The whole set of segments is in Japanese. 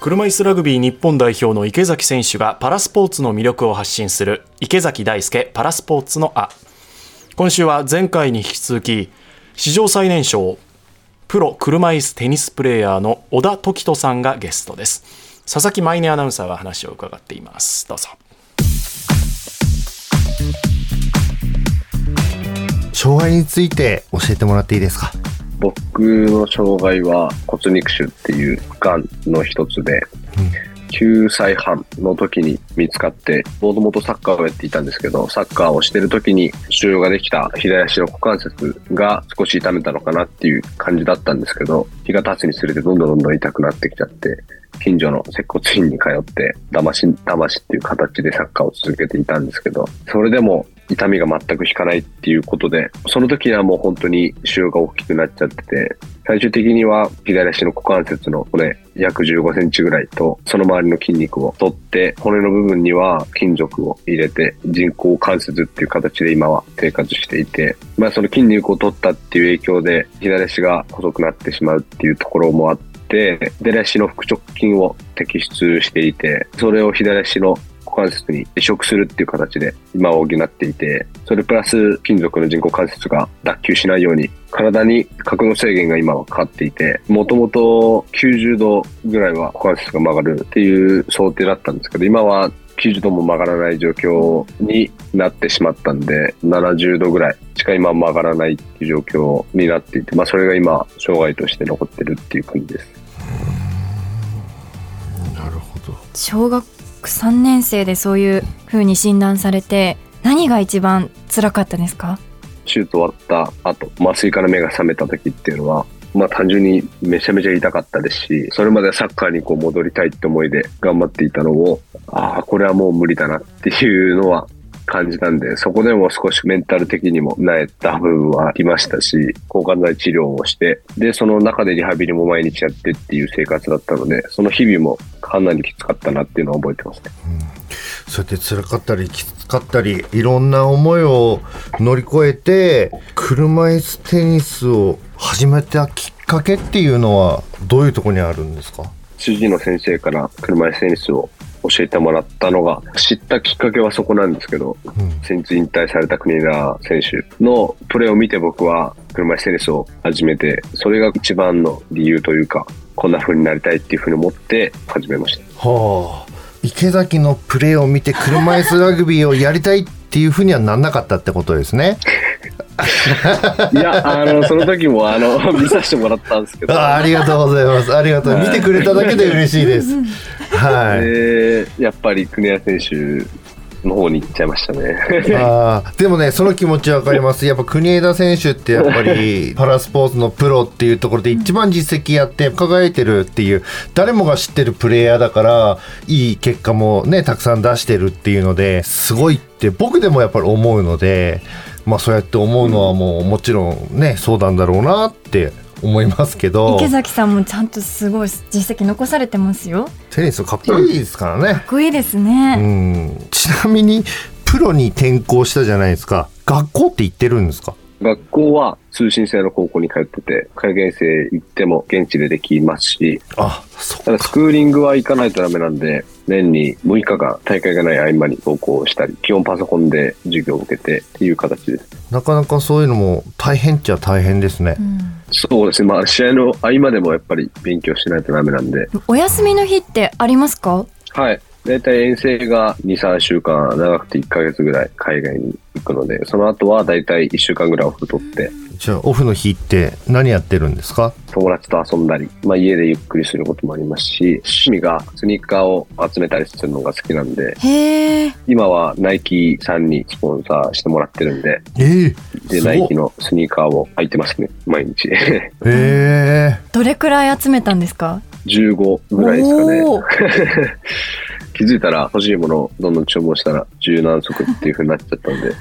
車いすラグビー日本代表の池崎選手がパラスポーツの魅力を発信する池崎大輔パラスポーツのあ。今週は前回に引き続き史上最年少プロ車いすテニスプレーヤーの小田凱人さんがゲストです。佐々木舞音アナウンサーが話を伺っています。どうぞ。障害について教えてもらっていいですか？僕の障害は骨肉腫っていうがんの一つで、9歳半の時に見つかって、もともとサッカーをやっていたんですけど、サッカーをしてる時に腫瘍ができた左足の股関節が少し痛めたのかなっていう感じだったんですけど、日が経つにつれてどんどん痛くなってきちゃって、近所の接骨院に通ってだましっていう形でサッカーを続けていたんですけど、それでも痛みが全く引かないっていうことで、その時はもう本当に腫瘍が大きくなっちゃってて、最終的には左足の股関節の骨約15センチぐらいと、その周りの筋肉を取って、骨の部分には金属を入れて人工関節っていう形で今は生活していて、その筋肉を取ったっていう影響で左足が細くなってしまうっていうところもあって、左足の腹直筋を摘出していて、それを左足の股関節に移植するっていう形で今は補っていて、それプラス金属の人工関節が脱臼しないように体に角度制限が今はかかっていて、もともと90度ぐらいは股関節が曲がるっていう想定だったんですけど、今は90度も曲がらない状況になってしまったんで、70度ぐらいしか今曲がらないっていう状況になっていて、それが今障害として残ってるっていう感じです。なるほど。小学3年生でそういう風に診断されて、何が一番辛かったですか？手術終わった後、麻酔から目が覚めた時っていうのは、単純にめちゃめちゃ痛かったですし、それまでサッカーに戻りたいって思いで頑張っていたのを、これはもう無理だなっていうのは感じたんで、そこでも少しメンタル的にも萎えた部分はありましたし、抗がん剤治療をして、でその中でリハビリも毎日やってっていう生活だったので、その日々もかなりきつかったなっていうのは覚えてますね。そうやって辛かったりきつかったりいろんな思いを乗り越えて車椅子テニスを始めたきっかけっていうのはどういうところにあるんですか？主治医の先生から車椅子テニスを教えてもらったのが、知ったきっかけはそこなんですけど、先日引退された国枝選手のプレーを見て、僕は車椅子テニスを始めて、それが一番の理由というか、こんな風になりたいっていう風に思って始めました。はあ、池崎のプレーを見て車椅子ラグビーをやりたいっていう風にはなんなかったってことですね。いや、その時も見させてもらったんですけど、ありがとうございます。ありがとう。見てくれただけで嬉しいです。はい、やっぱり国枝選手の方に行っちゃいましたね。でもね、その気持ち分かります。やっぱ国枝選手ってやっぱりパラスポーツのプロっていうところで一番実績やって輝いてるっていう、誰もが知ってるプレイヤーだから、いい結果もねたくさん出してるっていうので、すごいって僕でもやっぱり思うので、そうやって思うのはもちろんね、そうなんだろうなって思いますけど、池崎さんもちゃんとすごい実績残されてますよ。テニスかっこいいですからね。かっこいいですね。ちなみにプロに転校したじゃないですか。学校って行ってるんですか？学校は通信制の高校に通ってて、海外遠征行っても現地でできますし、ただスクーリングは行かないとダメなんで、年に6日間大会がない合間に登校したり、基本パソコンで授業を受けてっていう形です。なかなかそういうのも大変っちゃ大変ですね。そうですね。試合の合間でもやっぱり勉強しないとダメなんで。お休みの日ってありますか？はい、だいたい遠征が 2,3 週間、長くて1ヶ月ぐらい海外に行くので、その後はだいたい1週間ぐらいオフ取って。じゃあオフの日って何やってるんですか？友達と遊んだり、家でゆっくりすることもありますし、趣味がスニーカーを集めたりするのが好きなんで。へー。今はナイキさんにスポンサーしてもらってるんで、でナイキのスニーカーを履いてますね、毎日。どれくらい集めたんですか？ 15ぐらいですかね。気づいたら欲しいものをどんどん注文したら十何足っていう風になっちゃったんで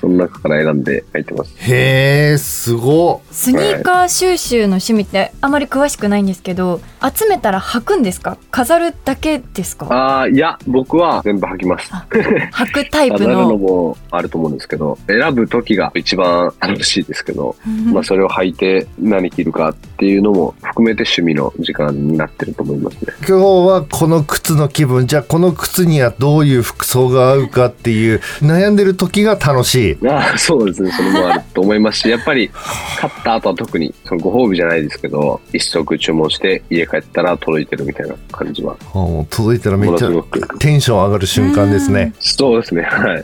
その中から選んで入ってます。へー、すごい。スニーカー収集の趣味ってあまり詳しくないんですけど、集めたら履くんですか、飾るだけですか？あ、いや、僕は全部履きます。履くタイプの飾るのもあると思うんですけど、選ぶ時が一番楽しいですけどまあそれを履いて何着るかっていうのも含めて趣味の時間になってると思いますね。今日はこの靴の気分、じゃあこの靴にはどういう服装が合うかっていう悩んでる時が楽しい。ああ、そうですね、それもあると思いますし、やっぱり買った後は特にそのご褒美じゃないですけど、一足注文して家帰ったら届いてるみたいな感じは。あ、届いたらめっちゃテンション上がる瞬間ですね。そうですね、はい。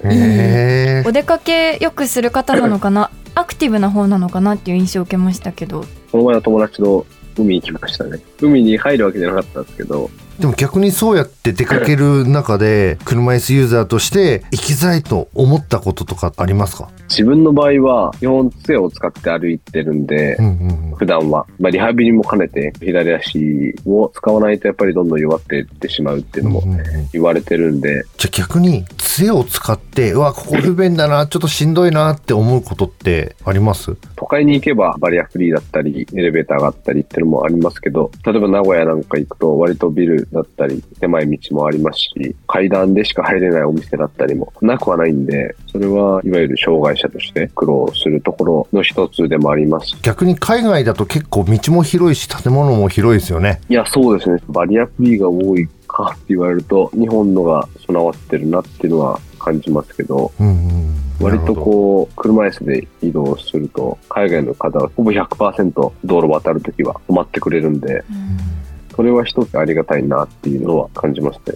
お出かけよくする方なのかなアクティブな方なのかなっていう印象を受けましたけど、この前の友達と海に行きましたね。海に入るわけじゃなかったんですけど、でも逆にそうやって出かける中で車椅子ユーザーとして行きづらいと思ったこととかありますか？自分の場合は基本杖を使って歩いてるんで、普段は、まあ、リハビリも兼ねて左足を使わないとやっぱりどんどん弱っていってしまうっていうのも言われてるんで、じゃあ逆に杖を使ってうわここ不便だなちょっとしんどいなって思うことってあります？都会に行けばバリアフリーだったりエレベーターがあったりっていうのもありますけど、例えば名古屋なんか行くと割とビルだったり狭い道もありますし、階段でしか入れないお店だったりもなくはないんで、それはいわゆる障害者として苦労するところの一つでもあります。逆に海外だと結構道も広いし建物も広いですよね。いや、そうですね、バリアフリーが多いかって言われると日本のが備わってるなっていうのは感じますけど、割とこう車椅子で移動すると海外の方はほぼ 100% 道路渡るときは止まってくれるんで、それは一つありがたいなっていうのは感じまして。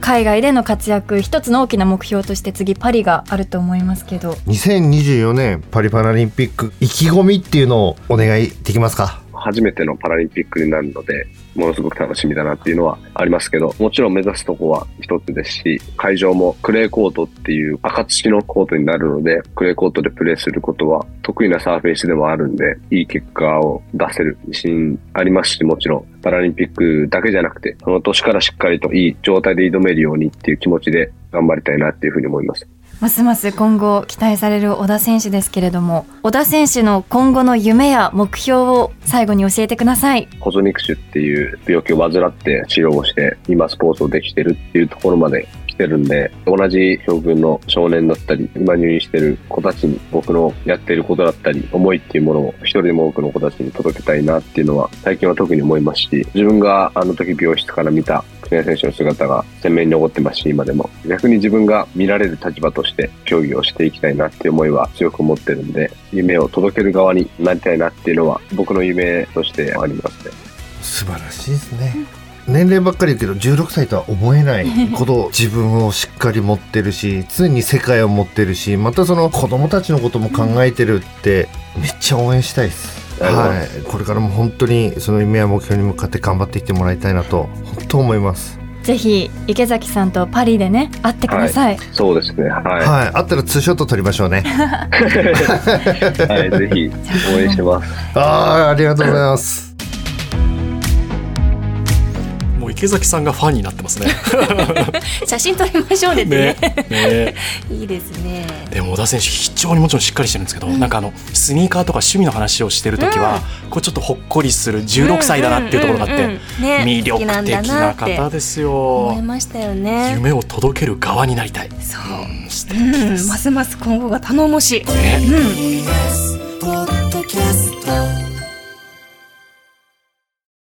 海外での活躍、一つの大きな目標として次パリがあると思いますけど、2024年パリパラリンピック、意気込みっていうのをお願いできますか？初めてのパラリンピックになるのでものすごく楽しみだなっていうのはありますけど、もちろん目指すとこは一つですし、会場もクレーコートっていう赤土のコートになるので、クレーコートでプレーすることは得意なサーフェイスでもあるんで、いい結果を出せる自信ありますし、もちろんパラリンピックだけじゃなくてその年からしっかりといい状態で挑めるようにっていう気持ちで頑張りたいなっていうふうに思います。ますます今後期待される小田選手ですけれども、小田選手の今後の夢や目標を最後に教えてください。骨肉腫っていう病気を患って治療をして今スポーツをできてるっていうところまで来てるんで、同じ境遇の少年だったり今入院してる子たちに僕のやっていることだったり思いっていうものを一人でも多くの子たちに届けたいなっていうのは最近は特に思いますし、自分があの時病室から見た国枝選手の姿が鮮明に残ってますし、今でも逆に自分が見られる立場として競技をしていきたいなっていう思いは強く持ってるんで、夢を届ける側になりたいなっていうのは僕の夢としてありますね。素晴らしいですね。年齢ばっかりだけど16歳とは思えないほど自分をしっかり持ってるし、常に世界を持ってるし、またその子供たちのことも考えてるってめっちゃ応援したいです。はい、これからも本当にその夢や目標に向かって頑張っていってもらいたいなと本当思います。ぜひ池崎さんとパリでね会ってください。はい、そうですね、はいはい、会ったらツーショット撮りましょうね。はい、ぜひ応援してます。ありがとうございます。もう池崎さんがファンになってますね。写真撮りましょうねって ねいいですね。でも小田選手非常にもちろんしっかりしてるんですけど、なんかスニーカーとか趣味の話をしてるときは、こうちょっとほっこりする16歳だなっていうところがあって、魅力的な方ですよ。思いましたよね。夢を届ける側になりたい。そう、素敵です。ますます今後が頼もしい。